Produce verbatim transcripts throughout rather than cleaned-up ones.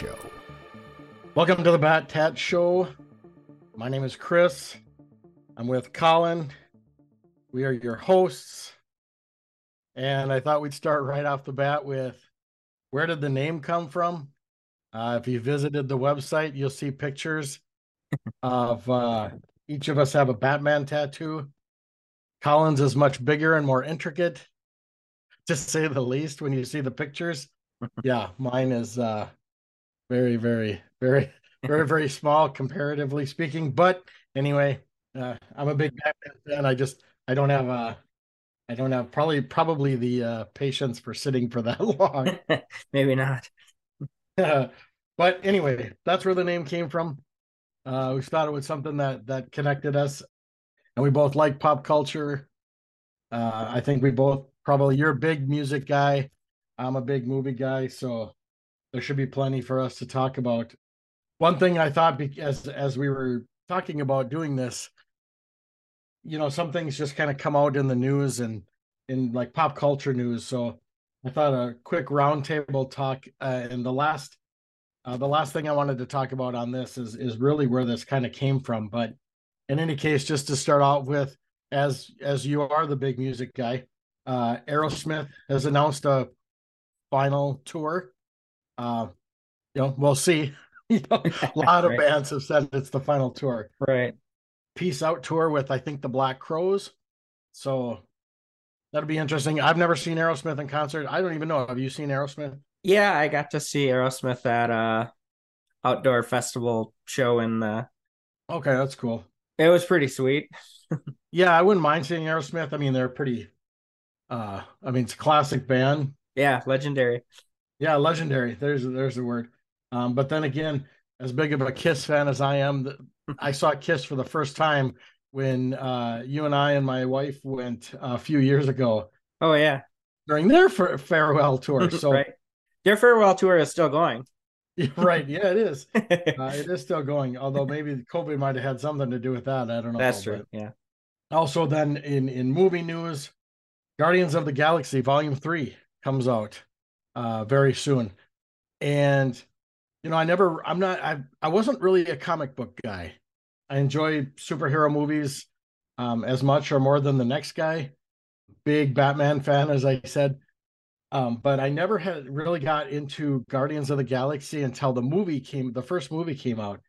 Show. Welcome to the Bat Tat Show. My name is Chris. I'm with Colin. We are your hosts. And I thought we'd start right off the bat with, where did the name come from? Uh, if you visited the website, you'll see pictures of uh, each of us have a Batman tattoo. Colin's is much bigger and more intricate, to say the least, when you see the pictures. Yeah, mine is uh, very, very, very, very, very small, comparatively speaking. But anyway, uh, I'm a big Batman fan. I just, I don't have a, I don't have probably, probably the uh, patience for sitting for that long. Maybe not. Uh, but anyway, that's where the name came from. Uh, we started with something that that connected us, and we both like pop culture. Uh, I think we both probably, you're a big music guy. I'm a big movie guy, so there should be plenty for us to talk about. One thing I thought, as as we were talking about doing this, you know, some things just kind of come out in the news and in like pop culture news. So I thought a quick roundtable talk, uh, and the last uh, the last thing I wanted to talk about on this is is really where this kind of came from. But in any case, just to start out with, as as you are the big music guy, uh, Aerosmith has announced a final tour. Uh, you know, we'll see. You know, a lot of right. bands have said it's the final tour. Right. Peace Out tour with, I think, the Black Crows. So that'll be interesting. I've never seen Aerosmith in concert. I don't even know. Have you seen Aerosmith? Yeah, I got to see Aerosmith at a outdoor festival show in the... Okay, that's cool. It was pretty sweet. Yeah, I wouldn't mind seeing Aerosmith. I mean, they're pretty... Uh, I mean, it's a classic band. Yeah, legendary. Yeah, legendary. There's there's the word. Um, but then again, as big of a KISS fan as I am, the, I saw KISS for the first time when uh, you and I and my wife went a few years ago. Oh, yeah. During their fa- farewell tour. So right. Their farewell tour is still going. Right. Yeah, it is. uh, it is still going. Although maybe COVID might have had something to do with that. I don't know. That's true. But yeah. Also then in, in movie news, Guardians of the Galaxy Volume three comes out uh, very soon. And... You know, I never, I'm not, I I wasn't really a comic book guy. I enjoy superhero movies um, as much or more than the next guy. Big Batman fan, as I said. Um, but I never had really got into Guardians of the Galaxy until the movie came, the first movie came out.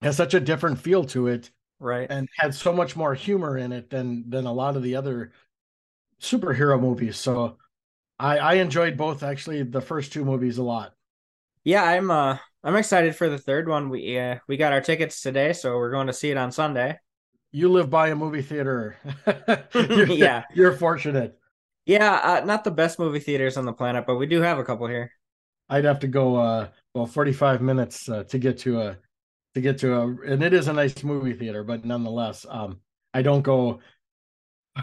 It has such a different feel to it. Right. And had so much more humor in it than than a lot of the other superhero movies. So I, I enjoyed both, actually, the first two movies a lot. Yeah, I'm uh, I'm excited for the third one. We uh, we got our tickets today, so we're going to see it on Sunday. You live by a movie theater. you're, yeah, you're fortunate. Yeah, uh, not the best movie theaters on the planet, but we do have a couple here. I'd have to go uh, well forty-five minutes uh, to get to a to get to a, and it is a nice movie theater, but nonetheless, um, I don't go,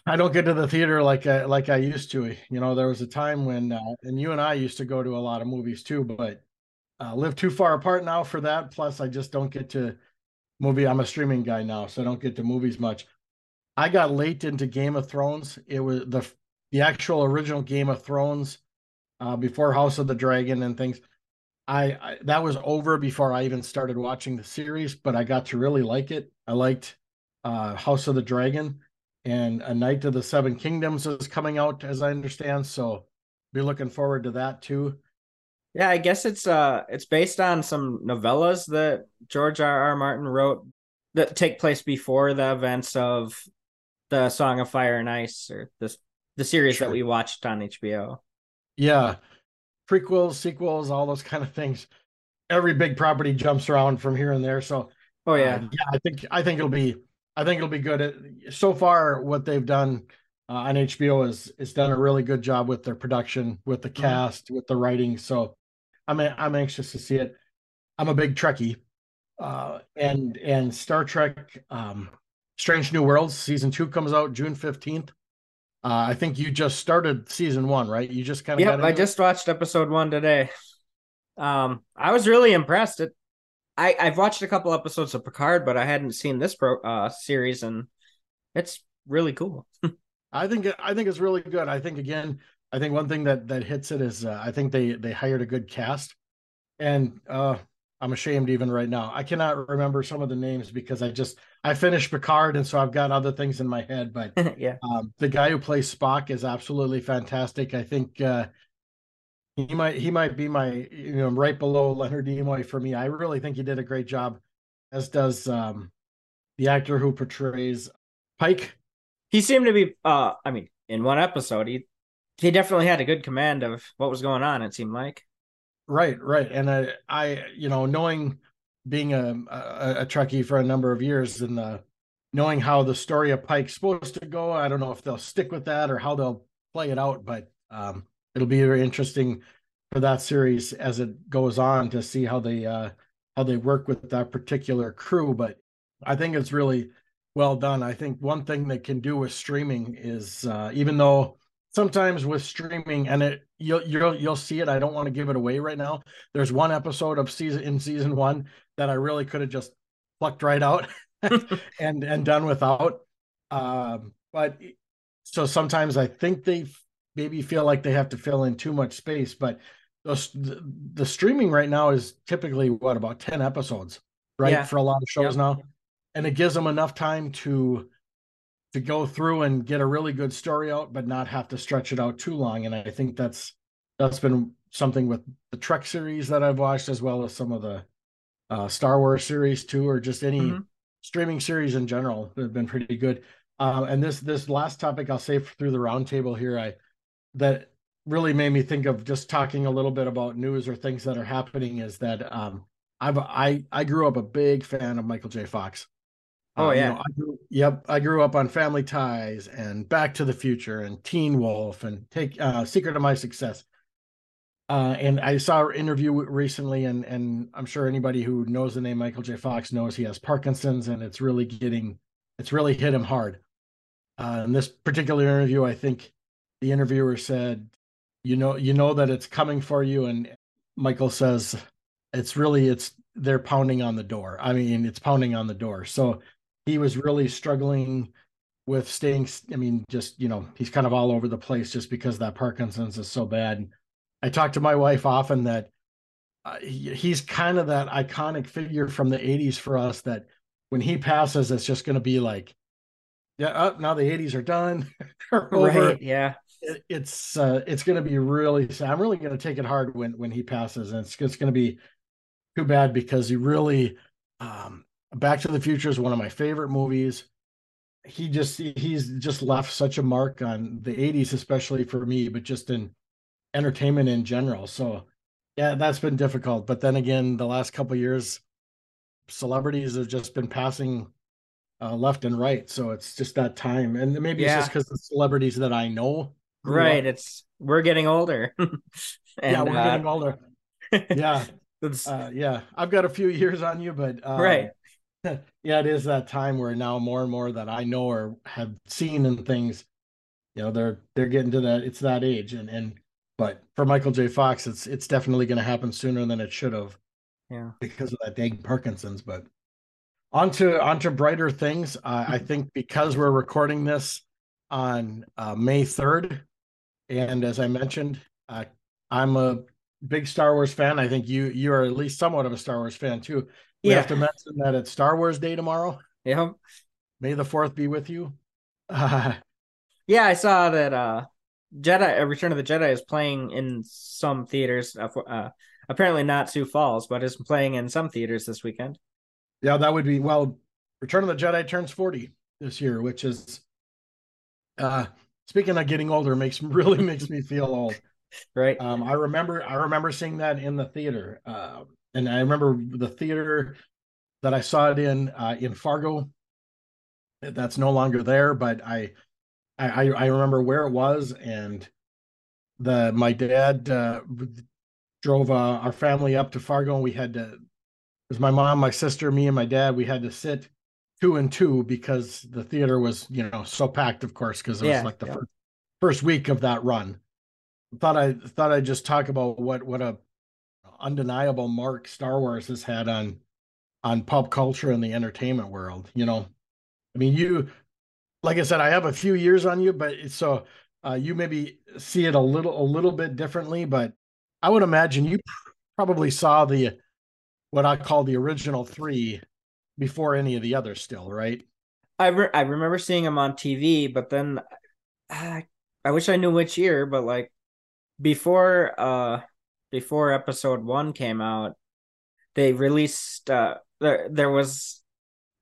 I don't get to the theater like I, like I used to. You know, there was a time when, uh, and you and I used to go to a lot of movies too, but. Uh, live too far apart now for that. Plus, I just don't get to movie. I'm a streaming guy now, so I don't get to movies much. I got late into Game of Thrones. It was the the actual original Game of Thrones uh, before House of the Dragon and things. I, I that was over before I even started watching the series, but I got to really like it. I liked uh, House of the Dragon, and A Knight of the Seven Kingdoms is coming out, as I understand. So, be looking forward to that too. Yeah, I guess it's uh it's based on some novellas that George R. R. Martin wrote that take place before the events of the Song of Fire and Ice, or this the series sure. that we watched on H B O. Yeah, prequels, sequels, all those kind of things. Every big property jumps around from here and there. So, oh yeah, uh, yeah. I think I think it'll be I think it'll be good. It, so far, what they've done uh, on H B O is is done a really good job with their production, with the cast, mm-hmm. with the writing. So. I'm I'm anxious to see it. I'm a big Trekkie, uh, and and Star Trek, um, Strange New Worlds season two comes out June fifteenth. Uh, I think you just started season one, right? You just kind of yeah. I it? just watched episode one today. Um, I was really impressed. It, I I've watched a couple episodes of Picard, but I hadn't seen this pro, uh, series, and it's really cool. I think I think it's really good. I think again. I think one thing that, that hits it is uh, I think they, they hired a good cast. and uh, I'm ashamed even right now. I cannot remember some of the names because I just I finished Picard, and so I've got other things in my head. But yeah, um, the guy who plays Spock is absolutely fantastic. I think uh, he might he might be my you know right below Leonard Nimoy for me. I really think he did a great job, as does um, the actor who portrays Pike. He seemed to be. Uh, I mean, in one episode, he he definitely had a good command of what was going on, it seemed like. Right, right. And I, I you know, knowing being a, a, a Trekkie for a number of years and uh, knowing how the story of Pike's supposed to go, I don't know if they'll stick with that or how they'll play it out, but um, it'll be very interesting for that series as it goes on to see how they uh, how they work with that particular crew. But I think it's really well done. I think one thing they can do with streaming is uh, even though sometimes with streaming, and it you'll you'll you'll see it. I don't want to give it away right now. There's one episode of season in season one that I really could have just plucked right out and and done without. Um, but so sometimes I think they maybe feel like they have to fill in too much space. But those, the the streaming right now is typically what, about ten episodes, right? Yeah. For a lot of shows. Yep. Now, and it gives them enough time to. to go through and get a really good story out, but not have to stretch it out too long. And I think that's that's been something with the Trek series that I've watched, as well as some of the uh, Star Wars series too, or just any mm-hmm. streaming series in general. They've been pretty good. Uh, and this this last topic I'll save through the roundtable here. I that really made me think of just talking a little bit about news or things that are happening. Is that um, I've I I grew up a big fan of Michael J. Fox. Oh, yeah. Um, you know, I grew, yep. I grew up on Family Ties and Back to the Future and Teen Wolf and take uh, Secret of My Success. Uh, and I saw an interview recently, and, and I'm sure anybody who knows the name Michael J. Fox knows he has Parkinson's, and it's really getting, it's really hit him hard. Uh, in this particular interview, I think the interviewer said, you know, you know that it's coming for you. And Michael says, it's really, it's, they're pounding on the door. I mean, it's pounding on the door. So he was really struggling with staying, I mean, just, you know, he's kind of all over the place just because that Parkinson's is so bad. And I talk to my wife often that uh, he, he's kind of that iconic figure from the eighties for us that when he passes, it's just going to be like, yeah, oh, now the eighties are done. Right, yeah. It, it's uh, it's going to be really, I'm really going to take it hard when, when he passes. And it's, it's going to be too bad because he really, um, Back to the Future is one of my favorite movies. He just he's just left such a mark on the eighties, especially for me, but just in entertainment in general. So yeah, that's been difficult. But then again, the last couple of years, celebrities have just been passing uh, left and right. So it's just that time, and maybe yeah. it's just because the celebrities that I know, right? Up. It's we're getting older. and, yeah, we're uh... getting older. Yeah, uh, yeah. I've got a few years on you, but uh, right. Yeah, it is that time where now more and more that I know or have seen and things, you know, they're they're getting to that. It's that age, and and but for Michael J. Fox, it's it's definitely going to happen sooner than it should have, yeah, because of that dang Parkinson's. But onto onto brighter things. Uh, I think because we're recording this on uh, May third, and as I mentioned, uh, I'm a big Star Wars fan. I think you you are at least somewhat of a Star Wars fan too. We yeah. have to mention that it's Star Wars Day tomorrow. Yeah. May the fourth be with you. Uh, yeah, I saw that uh, Jedi Return of the Jedi is playing in some theaters. Uh, uh, apparently not Sioux Falls, but is playing in some theaters this weekend. Yeah, that would be, well, Return of the Jedi turns forty this year, which is, uh, speaking of getting older, makes really makes me feel old. Right. Um, I remember I remember seeing that in the theater. Uh, And I remember the theater that I saw it in, uh, in Fargo, that's no longer there, but I, I, I remember where it was. And the, my dad, uh, drove, uh, our family up to Fargo, and we had to, it was my mom, my sister, me and my dad, we had to sit two and two because the theater was, you know, so packed, of course, cause it yeah, was like the yeah. first, first week of that run. Thought I thought I'd just talk about what, what a, undeniable mark Star Wars has had on on pop culture and the entertainment world. You know, I mean, you, like I said, I have a few years on you, but it's so uh, you maybe see it a little a little bit differently, but I would imagine you probably saw the what I call the original three before any of the others still, right? I re- I remember seeing them on T V, but then uh, I wish I knew which year, but like before uh before episode one came out, they released uh there there was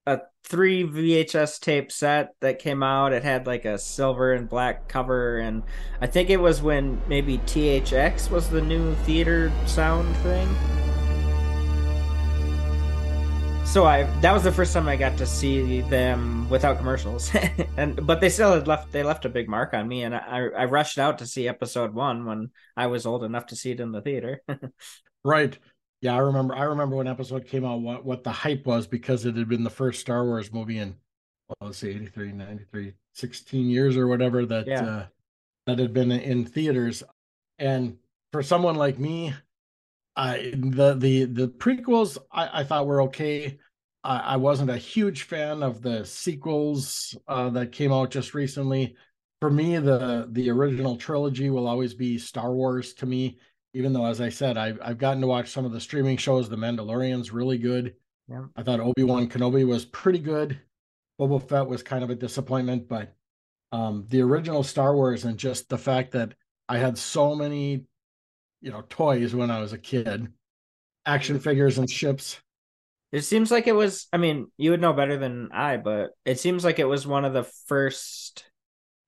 a three V H S tape set that came out. It had like a silver and black cover, and I think it was when maybe T H X was the new theater sound thing. So I that was the first time I got to see them without commercials, and but they still had left they left a big mark on me, and I I rushed out to see episode one when I was old enough to see it in the theater. Right. Yeah, I remember. I remember when episode came out, what, what the hype was, because it had been the first Star Wars movie in, well, let's see, eighty-three, ninety-three, sixteen years or whatever that yeah. uh, that had been in theaters. And for someone like me, I the the the prequels I, I thought were okay. I, I wasn't a huge fan of the sequels uh, that came out just recently. For me, the the original trilogy will always be Star Wars to me. Even though, as I said, I've, I've gotten to watch some of the streaming shows. The Mandalorian's really good. Yeah. I thought Obi-Wan Kenobi was pretty good. Boba Fett was kind of a disappointment, but um, the original Star Wars, and just the fact that I had so many, you know, toys when I was a kid, action figures and ships. It seems like it was, I mean, you would know better than I, but it seems like it was one of the first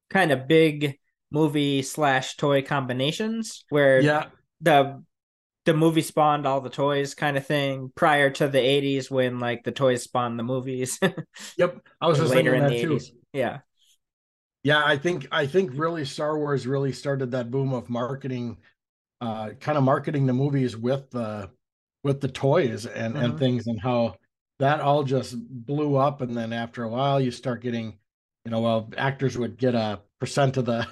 kind of big movie slash toy combinations where... yeah. the the movie spawned all the toys kind of thing, prior to the eighties when like the toys spawned the movies. Yep. I was just thinking that too. Yeah. Yeah. I think, I think really Star Wars really started that boom of marketing, uh, kind of marketing the movies with the, with the toys and, mm-hmm. and things, and how that all just blew up. And then after a while you start getting, you know, well, actors would get a percent of the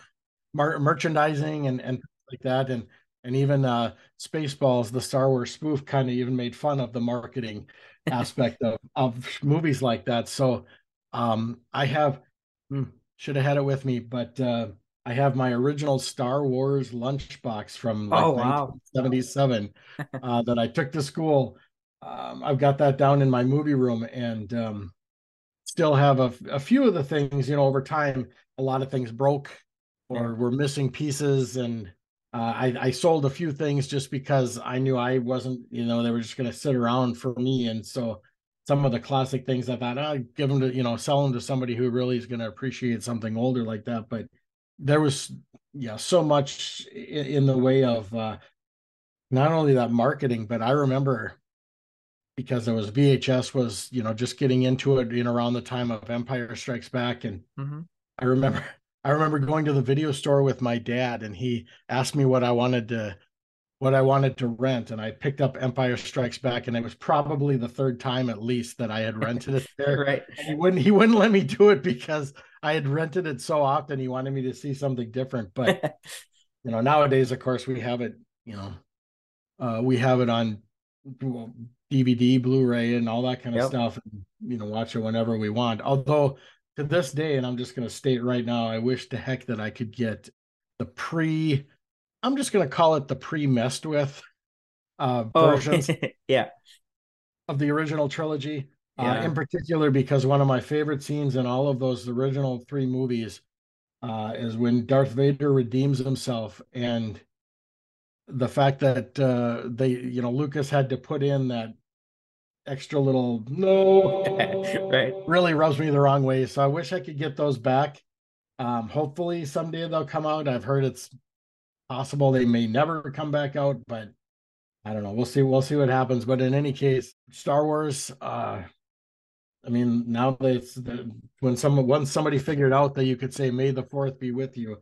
mar- merchandising and, and like that. And, And even uh, Spaceballs, the Star Wars spoof, kind of even made fun of the marketing aspect of, of movies like that. So um, I have, should have had it with me, but uh, I have my original Star Wars lunchbox from like oh, wow. nineteen seventy-seven uh, that I took to school. Um, I've got that down in my movie room, and um, still have a, a few of the things, you know, over time, a lot of things broke or were missing pieces, and Uh, I, I sold a few things just because I knew I wasn't, you know, they were just going to sit around for me. And so some of the classic things I thought, I'll give them to, you know, sell them to somebody who really is going to appreciate something older like that. But there was, yeah, so much in, in the way of uh, not only that marketing, but I remember because it was V H S was, you know, just getting into it, you know, around the time of Empire Strikes Back. And mm-hmm. I remember... I remember going to the video store with my dad, and he asked me what I wanted to, what I wanted to rent, and I picked up Empire Strikes Back, and it was probably the third time at least that I had rented it there. Right? And he wouldn't, he wouldn't let me do it because I had rented it so often. He wanted me to see something different, but you know, nowadays, of course, we have it. You know, uh, we have it on D V D, Blu-ray, and all that kind of yep. stuff. And, you know, watch it whenever we want. Although. To this day, and I'm just going to state right now, I wish to heck that I could get the pre, I'm just going to call it the pre-messed with uh, oh. versions yeah. of the original trilogy, yeah. uh, in particular, because one of my favorite scenes in all of those original three movies uh, is when Darth Vader redeems himself, and the fact that uh, they, you know, Lucas had to put in that extra little no right really rubs me the wrong way. So I wish I could get those back. Um hopefully someday they'll come out. I've heard it's possible they may never come back out, but I don't know, we'll see we'll see what happens. But in any case, Star Wars, uh I mean, now that the, when someone once somebody figured out that you could say May the fourth be with you,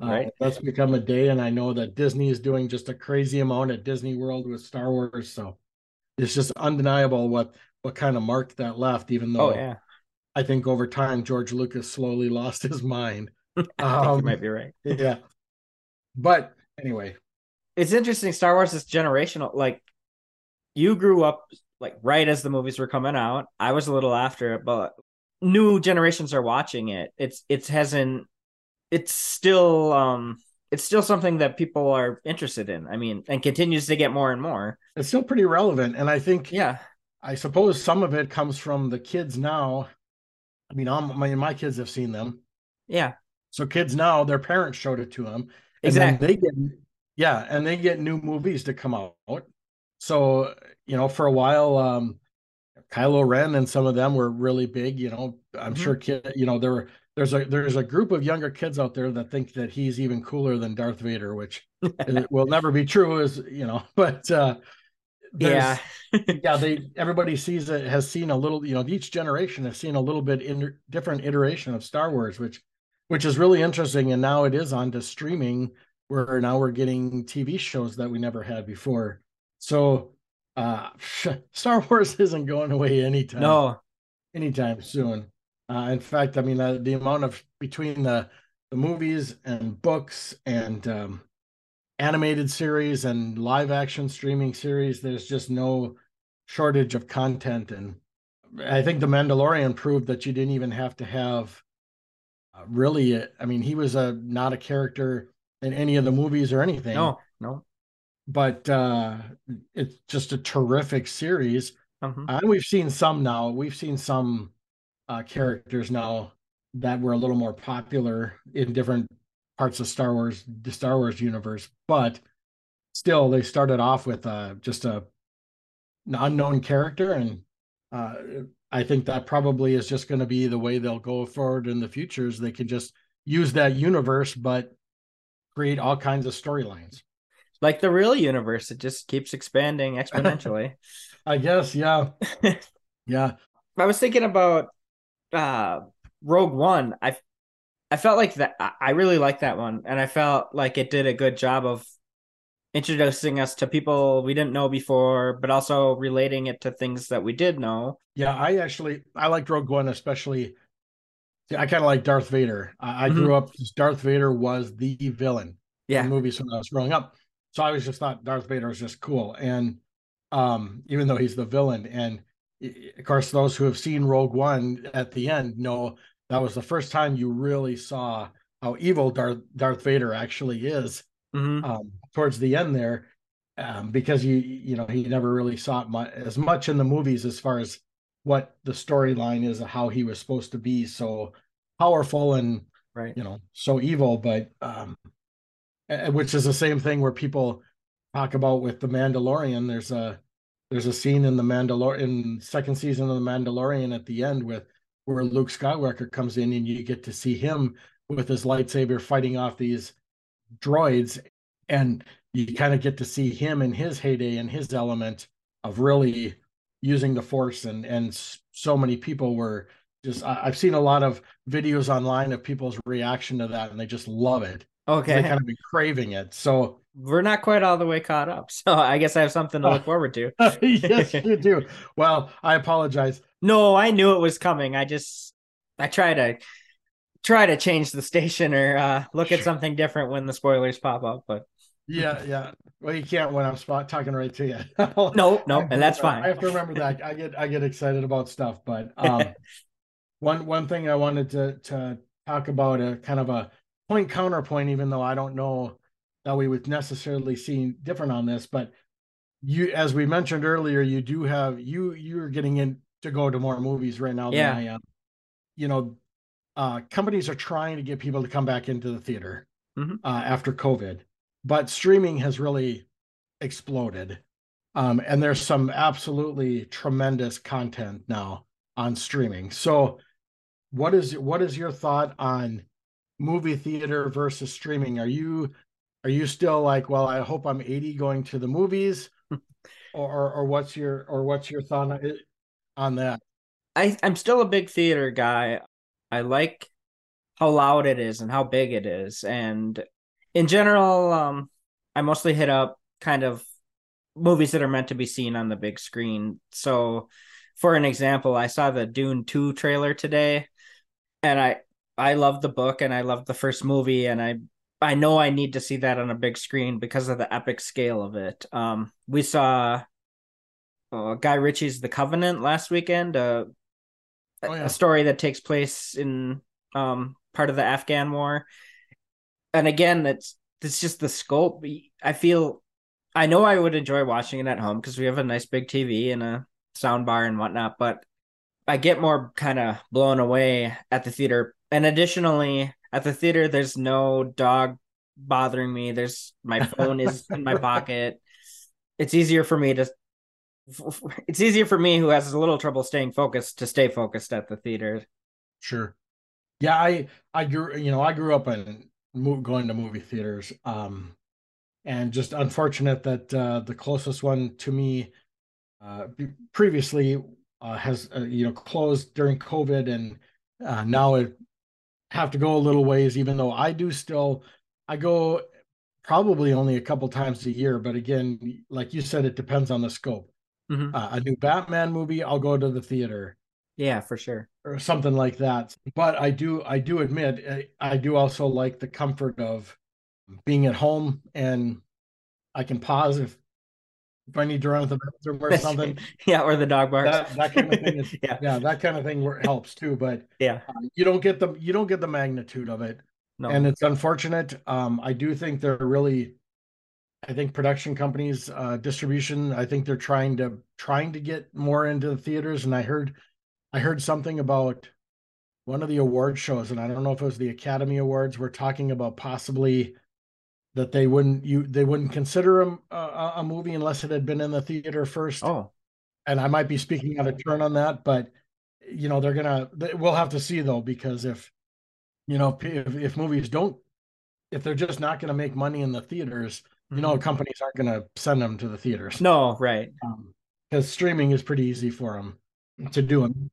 right? Uh, that's become a day, and I know that Disney is doing just a crazy amount at Disney World with Star Wars, so it's just undeniable what, what kind of mark that left, even though oh, yeah. I think over time, George Lucas slowly lost his mind. I um, think you might be right. Yeah. But anyway. It's interesting. Star Wars is generational. Like, you grew up like right as the movies were coming out. I was a little after it, but new generations are watching it. It's, it hasn't, it's still um, it's still something that people are interested in. I mean, and continues to get more and more. It's still pretty relevant. And I think, yeah, I suppose some of it comes from the kids now. I mean, I'm, my, my kids have seen them. Yeah. So kids now, their parents showed it to them. Exactly. They get, yeah. And they get new movies to come out. So, you know, for a while, um, Kylo Ren and some of them were really big, you know, I'm mm-hmm. sure, kid, you know, there were, There's a there's a group of younger kids out there that think that he's even cooler than Darth Vader, which will never be true, is you know. But uh, yeah, yeah, they everybody sees it has seen a little, you know, each generation has seen a little bit in, different iteration of Star Wars, which which is really interesting. And now it is onto streaming, where now we're getting T V shows that we never had before. So uh, Star Wars isn't going away anytime no anytime soon. Uh, in fact, I mean, uh, the amount of between the, the movies and books and um, animated series and live action streaming series, there's just no shortage of content. And I think The Mandalorian proved that you didn't even have to have uh, really, a, I mean, he was a, not a character in any of the movies or anything. No, no. But uh, it's just a terrific series. Mm-hmm. Uh, and we've seen some now. We've seen some... Uh, characters now that were a little more popular in different parts of Star Wars, the Star Wars universe, but still they started off with uh, just a an unknown character, and uh, I think that probably is just going to be the way they'll go forward in the future. Is they can just use that universe, but create all kinds of storylines, like the real universe. It just keeps expanding exponentially. I guess, yeah, yeah. I was thinking about. Uh, Rogue One, I I felt like that I really liked that one, and I felt like it did a good job of introducing us to people we didn't know before, but also relating it to things that we did know. Yeah, I actually I liked Rogue One, especially. I kind of like Darth Vader. I, I mm-hmm. grew up, Darth Vader was the villain yeah. in movies when I was growing up, so I was just thought Darth Vader was just cool, and um, even though he's the villain, and of course, those who have seen Rogue One at the end know that was the first time you really saw how evil Darth, Darth Vader actually is mm-hmm. um, towards the end there, um, because you you know he never really saw it much, as much in the movies as far as what the storyline is of how he was supposed to be so powerful and right. you know so evil, but um, which is the same thing where people talk about with The Mandalorian. There's a There's a scene in the Mandalor in second season of The Mandalorian at the end with where Luke Skywalker comes in, and you get to see him with his lightsaber fighting off these droids, and you kind of get to see him in his heyday and his element of really using the Force. And and so many people were just I, I've seen a lot of videos online of people's reaction to that, and they just love it. Okay, they kind of been craving it, so. We're not quite all the way caught up, so I guess I have something to look forward to. Yes, you do. Well, I apologize. No, I knew it was coming. I just, I try to, try to change the station or uh, look sure. at something different when the spoilers pop up. But yeah, yeah. Well, you can't when I'm spot talking right to you. no, no, and that's fine. I have to remember that. I get, I get excited about stuff, but um, one, one thing I wanted to to talk about a kind of a point counterpoint, even though I don't know. That we would necessarily see different on this, but you, as we mentioned earlier, you do have you you're getting in to go to more movies right now yeah. than I am. You know, uh, companies are trying to get people to come back into the theater mm-hmm. uh, after COVID, but streaming has really exploded, um, and there's some absolutely tremendous content now on streaming. So, what is what is your thought on movie theater versus streaming? Are you Are you still like, well, I hope I'm eighty going to the movies, or or what's your or what's your thought on that? I, I'm still a big theater guy. I like how loud it is and how big it is, and in general, um, I mostly hit up kind of movies that are meant to be seen on the big screen. So, for an example, I saw the Dune two trailer today, and I I loved the book and I loved the first movie, and I. I know I need to see that on a big screen because of the epic scale of it. Um, we saw uh, Guy Ritchie's The Covenant last weekend, uh, oh, yeah. a story that takes place in um, part of the Afghan War. And again, it's it's just the sculpt. I feel, I know I would enjoy watching it at home because we have a nice big T V and a sound bar and whatnot, but I get more kind of blown away at the theater. And additionally, at the theater, there's no dog bothering me. There's my phone is in my pocket. It's easier for me to, it's easier for me who has a little trouble staying focused to stay focused at the theater. Sure. Yeah, I, I grew, you know, I grew up in going to movie theaters, um, and just unfortunate that uh, the closest one to me uh, previously uh, has, uh, you know, closed during COVID, and uh, now I have to go a little ways, even though I do still, I go probably only a couple times a year. But again, like you said, it depends on the scope. Mm-hmm. Uh, a new Batman movie, I'll go to the theater. Yeah, for sure. Or something like that. But I do, I do admit, I, I do also like the comfort of being at home, and I can pause if, if I need to run to the bathroom or something. Yeah, or the dog barks. That, that kind of thing is, yeah. yeah, that kind of thing helps too. But yeah, uh, you don't get the you don't get the magnitude of it, no. And it's unfortunate. Um, I do think they're really, I think production companies, uh, distribution, I think they're trying to trying to get more into the theaters, and I heard. I heard something about one of the award shows, and I don't know if it was the Academy Awards. We're talking about possibly that they wouldn't you they wouldn't consider a, a, a movie unless it had been in the theater first. Oh, and I might be speaking out of turn on that, but you know they're gonna. They, we'll have to see though, because if you know if, if movies don't, if they're just not going to make money in the theaters, mm-hmm. you know companies aren't going to send them to the theaters. No, right? Because um, streaming is pretty easy for them to do them.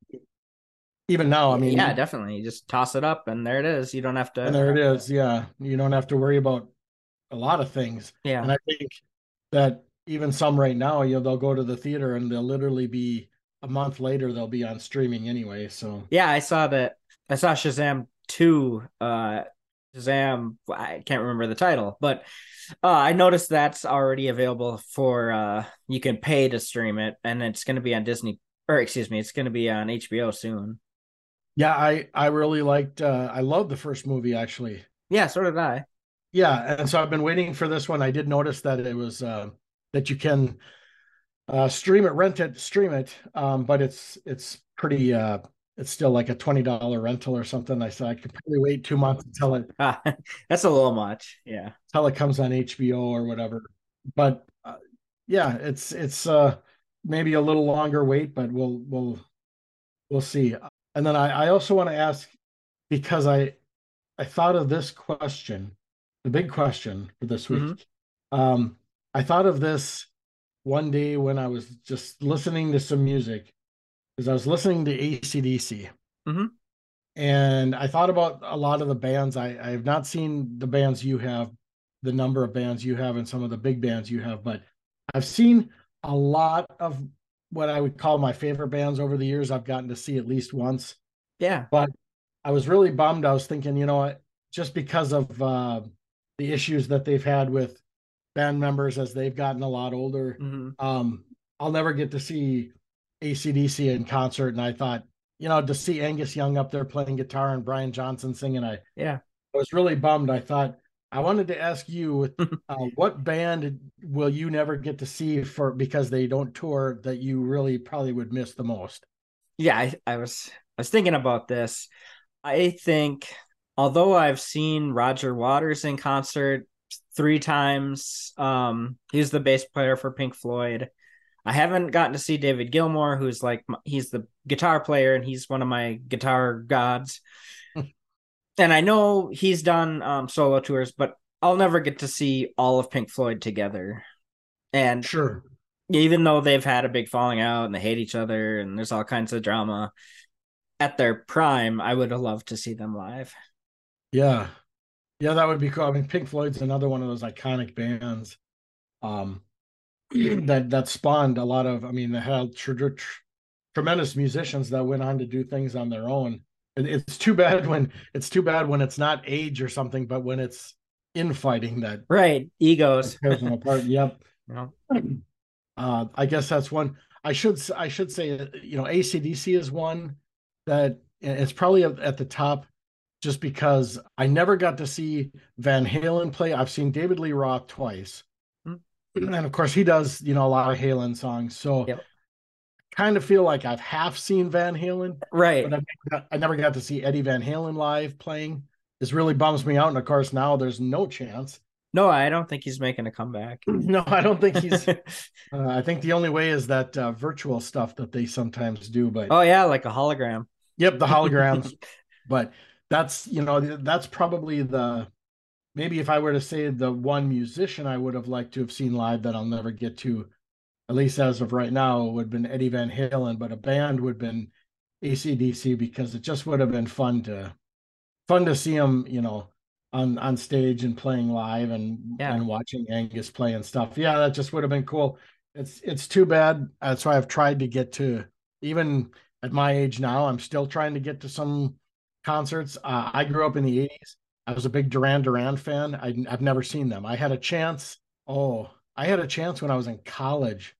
Even now, I mean, yeah, definitely. You just toss it up and there it is. You don't have to. And there it is. Yeah. You don't have to worry about a lot of things. Yeah. And I think that even some right now, you know, they'll go to the theater and they'll literally be a month later, they'll be on streaming anyway. So, yeah, I saw that. I saw Shazam two. Uh, Shazam, I can't remember the title, but uh, I noticed that's already available for, uh, you can pay to stream it, and it's going to be on Disney, or excuse me, it's going to be on H B O soon. Yeah, I, I really liked, uh, I loved the first movie, actually. Yeah, so did I. Yeah, and so I've been waiting for this one. I did notice that it was, uh, that you can uh, stream it, rent it, stream it, um, but it's it's pretty, uh, it's still like a twenty dollars rental or something. I said I could probably wait two months until it. That's a little much, yeah. Until it comes on H B O or whatever. But uh, yeah, it's it's uh, maybe a little longer wait, but we'll we'll we'll see. And then I, I also want to ask, because I I thought of this question, the big question for this week. Mm-hmm. Um, I thought of this one day when I was just listening to some music, because I was listening to A C D C. Mm-hmm. And I thought about a lot of the bands. I, I have not seen the bands you have, the number of bands you have, and some of the big bands you have, but I've seen a lot of what I would call my favorite bands over the years. I've gotten to see at least once. Yeah. But I was really bummed. I was thinking, you know, just because of uh, the issues that they've had with band members as they've gotten a lot older, mm-hmm. um, I'll never get to see A C D C in concert. And I thought, you know, to see Angus Young up there playing guitar and Brian Johnson singing, I, yeah. I was really bummed. I thought, I wanted to ask you, uh, what band will you never get to see for because they don't tour that you really probably would miss the most? Yeah, I, I was I was thinking about this. I think, although I've seen Roger Waters in concert three times, um, he's the bass player for Pink Floyd. I haven't gotten to see David Gilmour, who's like he's the guitar player and he's one of my guitar gods. And I know he's done um, solo tours, but I'll never get to see all of Pink Floyd together. And sure, even though they've had a big falling out and they hate each other and there's all kinds of drama, at their prime, I would have loved to see them live. Yeah. Yeah, that would be cool. I mean, Pink Floyd's another one of those iconic bands um, that, that spawned a lot of, I mean, they had tr- tr- tr- tremendous musicians that went on to do things on their own. It's too bad when it's too bad when it's not age or something, but when it's infighting that right egos tears them apart. Yep. Yeah. Uh, I guess that's one. I should I should say you know A C D C is one that it's probably at the top, just because I never got to see Van Halen play. I've seen David Lee Roth twice. Mm-hmm. And of course he does, you know, a lot of Halen songs. So yep. I kind of feel like I've half seen Van Halen. Right. But I've never got, I never got to see Eddie Van Halen live playing. This really bums me out. And of course now there's no chance. No, I don't think he's making a comeback. No, I don't think he's. uh, I think the only way is that uh, virtual stuff that they sometimes do. But oh yeah, like a hologram. Yep, the holograms. But that's, you know, that's probably the, maybe if I were to say the one musician I would have liked to have seen live that I'll never get to, at least as of right now, would have been Eddie Van Halen. But a band would have been A C D C, because it just would have been fun to, fun to see them, you know, on on stage and playing live, and yeah. and watching Angus play and stuff. Yeah, that just would have been cool. It's it's too bad. That's why I've tried to get to, even at my age now, I'm still trying to get to some concerts. Uh, I grew up in the eighties. I was a big Duran Duran fan. I, I've never seen them. I had a chance. Oh, I had a chance when I was in college,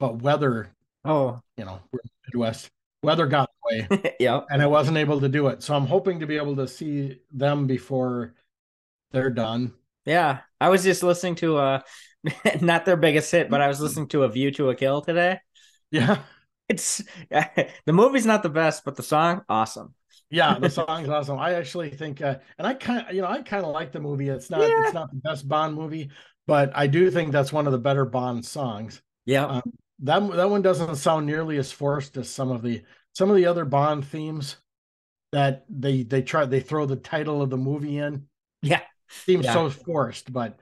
but weather, oh, you know, we're in the Midwest. Weather got away. Yeah. And I wasn't able to do it. So I'm hoping to be able to see them before they're done. Yeah. I was just listening to uh not their biggest hit, but I was listening to A View to a Kill today. Yeah. It's the movie's not the best, but the song, awesome. Yeah, the song's awesome. I actually think uh and I kind of, you know, I kind of like the movie. It's not yeah. it's not the best Bond movie, but I do think that's one of the better Bond songs. Yeah. Um, that that one doesn't sound nearly as forced as some of the some of the other Bond themes that they they try they throw the title of the movie in. Yeah. Seems yeah. so forced, but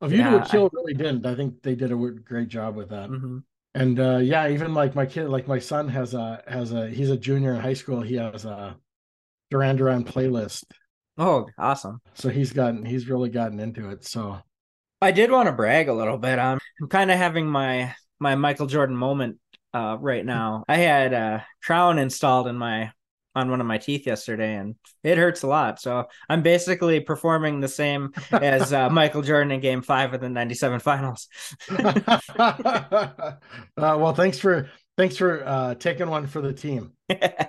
A View to a Kill really didn't. I think they did a great job with that. Mm-hmm. And uh, yeah, even like my kid, like my son has a has a he's a junior in high school. He has a Duran Duran playlist. Oh, awesome! So he's gotten he's really gotten into it. So I did want to brag a little bit. I'm, I'm kind of having my my Michael Jordan moment uh, right now. I had uh, Crown installed in my. on one of my teeth yesterday, and it hurts a lot. So I'm basically performing the same as uh, Michael Jordan in game five of the ninety-seven finals. uh, well, thanks for, thanks for uh, taking one for the team.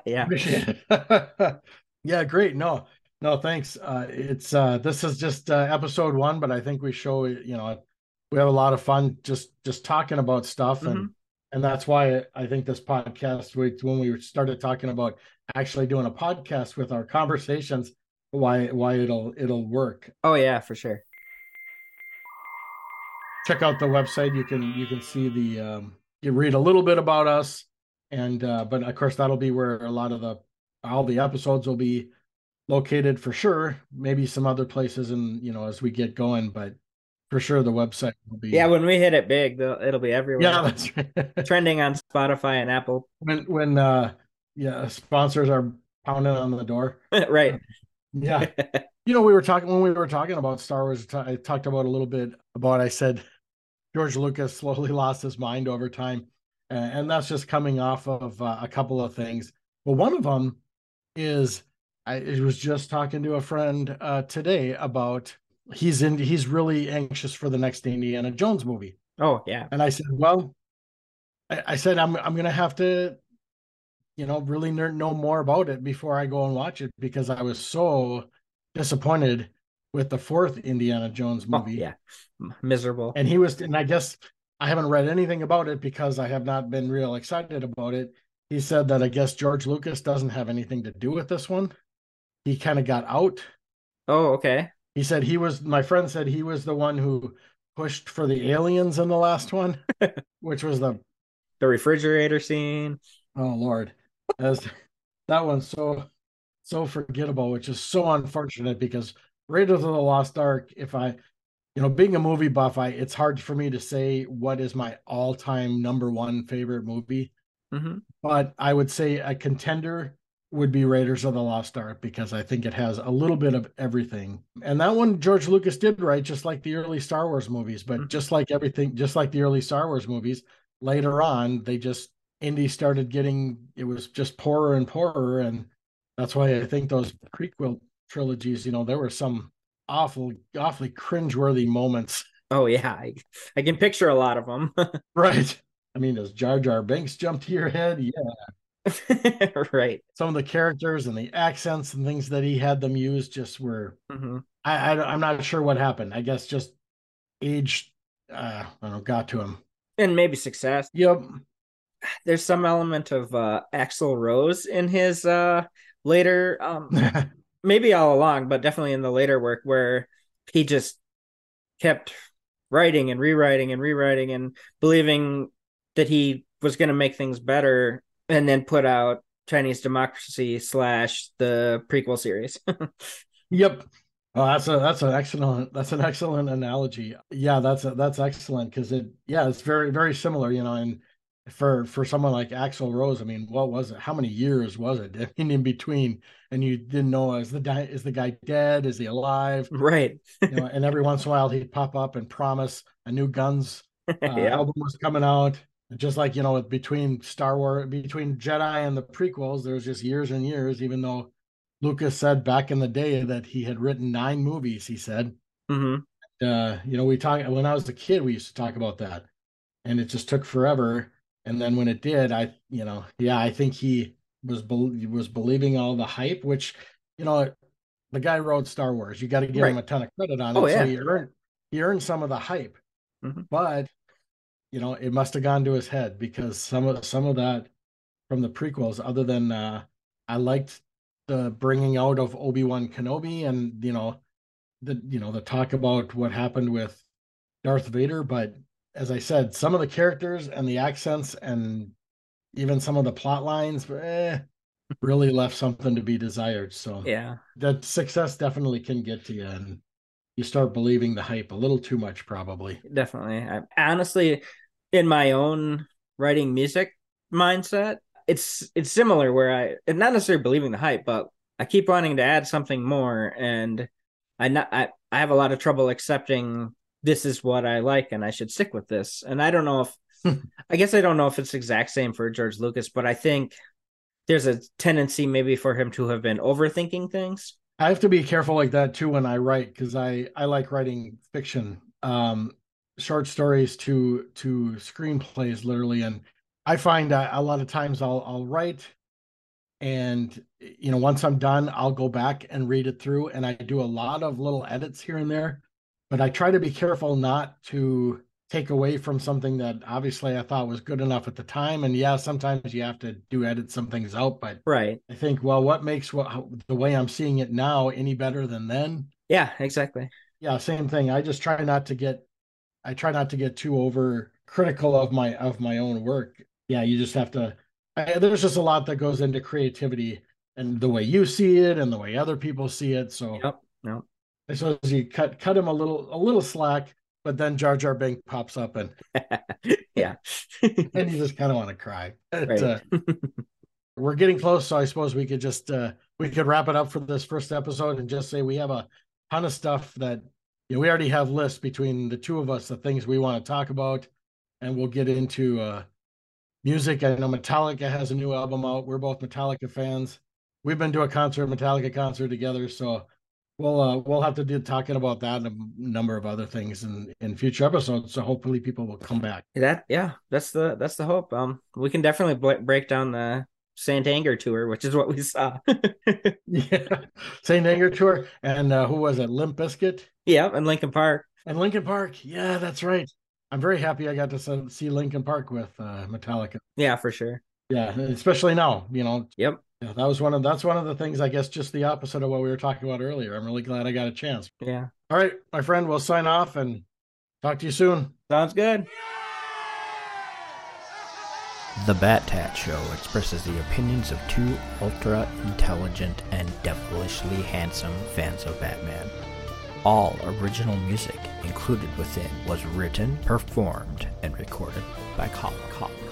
Yeah. Appreciate it. Yeah. Great. No, no, thanks. Uh, it's uh, this is just uh, episode one, but I think we show, you know, we have a lot of fun just, just talking about stuff. Mm-hmm. And, and that's why I think this podcast, when we started talking about actually doing a podcast with our conversations, why why it'll it'll work. Oh yeah, for sure. Check out the website. You can you can see the um, you read a little bit about us, and uh, but of course that'll be where a lot of the all the episodes will be located for sure. Maybe some other places, and you know, as we get going, but. For sure, the website will be... Yeah, when we hit it big, it'll be everywhere. Yeah, that's right. Trending on Spotify and Apple. When when uh, yeah, sponsors are pounding on the door. Right. Uh, yeah. You know, we were talking when we were talking about Star Wars, I talked about a little bit about, I said, George Lucas slowly lost his mind over time. And that's just coming off of uh, a couple of things. Well, one of them is, I was just talking to a friend uh, today about... He's in. He's really anxious for the next Indiana Jones movie. Oh yeah. And I said, well, I, I said I'm I'm gonna have to, you know, really know more about it before I go and watch it, because I was so disappointed with the fourth Indiana Jones movie. Oh, yeah, miserable. And he was, and I guess I haven't read anything about it because I have not been real excited about it. He said that I guess George Lucas doesn't have anything to do with this one. He kind of got out. Oh, okay. He said he was, my friend said he was the one who pushed for the aliens in the last one, which was the... The refrigerator scene. Oh, Lord. As, that one's so, so forgettable, which is so unfortunate, because Raiders of the Lost Ark, if I, you know, being a movie buff, I it's hard for me to say what is my all-time number one favorite movie. Mm-hmm. But I would say a contender would be Raiders of the Lost Ark, because I think it has a little bit of everything. And that one George Lucas did right, just like the early Star Wars movies, but mm-hmm. just like everything, just like the early Star Wars movies, later on, they just, Indy started getting, it was just poorer and poorer. And that's why I think those prequel trilogies, you know, there were some awful, awfully cringeworthy moments. Oh yeah. I, I can picture a lot of them. Right. I mean, does Jar Jar Binks jump to your head? Yeah. Right. Some of the characters and the accents and things that he had them use just were, mm-hmm. I, I, I'm not sure what happened. I guess just age, uh, I don't know, got to him. And maybe success. Yep. There's some element of uh, Axl Rose in his uh, later, um, maybe all along, but definitely in the later work where he just kept writing and rewriting and rewriting and believing that he was going to make things better, and then put out Chinese Democracy slash the prequel series. Yep. Oh, that's a that's an excellent that's an excellent analogy. Yeah, that's a, that's excellent because it yeah it's very very similar, you know. And for for someone like Axl Rose, I mean, what was it? How many years was it in between? And you didn't know, is the di- is the guy dead? Is he alive? Right. You know, and every once in a while he'd pop up and promise a new Guns uh, yeah. album was coming out. Just like, you know, between Star Wars, between Jedi and the prequels, there was just years and years, even though Lucas said back in the day that he had written nine movies, he said. Mm-hmm. Uh, you know, we talk, when I was a kid, we used to talk about that. And it just took forever. And then when it did, I, you know, yeah, I think he was be- was believing all the hype, which, you know, the guy wrote Star Wars. You got to give right. him a ton of credit on oh, it. Yeah. So he earned, he earned some of the hype. Mm-hmm. But... you know, it must have gone to his head because some of some of that from the prequels, other than uh, I liked the bringing out of Obi-Wan Kenobi and, you know, the you know the talk about what happened with Darth Vader. But as I said, some of the characters and the accents and even some of the plot lines eh, really left something to be desired. So yeah, that success definitely can get to you. And you start believing the hype a little too much, probably. Definitely. I, honestly, in my own writing music mindset, it's it's similar where I, and not necessarily believing the hype, but I keep wanting to add something more, and I not I, I have a lot of trouble accepting this is what I like and I should stick with this. And I don't know if, I guess I don't know if it's the exact same for George Lucas, but I think there's a tendency maybe for him to have been overthinking things. I have to be careful like that too when I write, because I, I like writing fiction, um, short stories to to screenplays, literally. And I find uh, a lot of times I'll I'll write, and you know, once I'm done, I'll go back and read it through, and I do a lot of little edits here and there. But I try to be careful not to take away from something that obviously I thought was good enough at the time. And yeah, sometimes you have to do edit some things out, but right. I think, well, what makes what the way I'm seeing it now any better than then? Yeah, exactly. Yeah. Same thing. I just try not to get, I try not to get too over critical of my, of my own work. Yeah. You just have to, I, there's just a lot that goes into creativity and the way you see it and the way other people see it. So yep, yep. I suppose you cut, cut him a little, a little slack. But then Jar Jar Binks pops up and yeah, and you just kind of want to cry. But, right. uh, we're getting close, so I suppose we could just uh, we could wrap it up for this first episode and just say we have a ton of stuff that you know, we already have lists between the two of us, the things we want to talk about, and we'll get into uh, music. I know Metallica has a new album out. We're both Metallica fans. We've been to a concert, Metallica concert together, so. We'll, uh, we'll have to do talking about that and a number of other things in, in future episodes. So hopefully people will come back. That yeah, that's the that's the hope. Um, we can definitely b- break down the Saint Anger tour, which is what we saw. Yeah, Saint Anger tour, and uh, who was it? Limp Bizkit. Yeah, and Linkin Park. And Linkin Park. Yeah, that's right. I'm very happy I got to see Linkin Park with uh, Metallica. Yeah, for sure. Yeah, especially now. You know. Yep. Yeah, that was one of that's one of the things, I guess, just the opposite of what we were talking about earlier. I'm really glad I got a chance. Yeah. All right, my friend, we'll sign off and talk to you soon. Sounds good. The Bat Tat Show expresses the opinions of two ultra-intelligent and devilishly handsome fans of Batman. All original music included within was written, performed, and recorded by Colin Collins.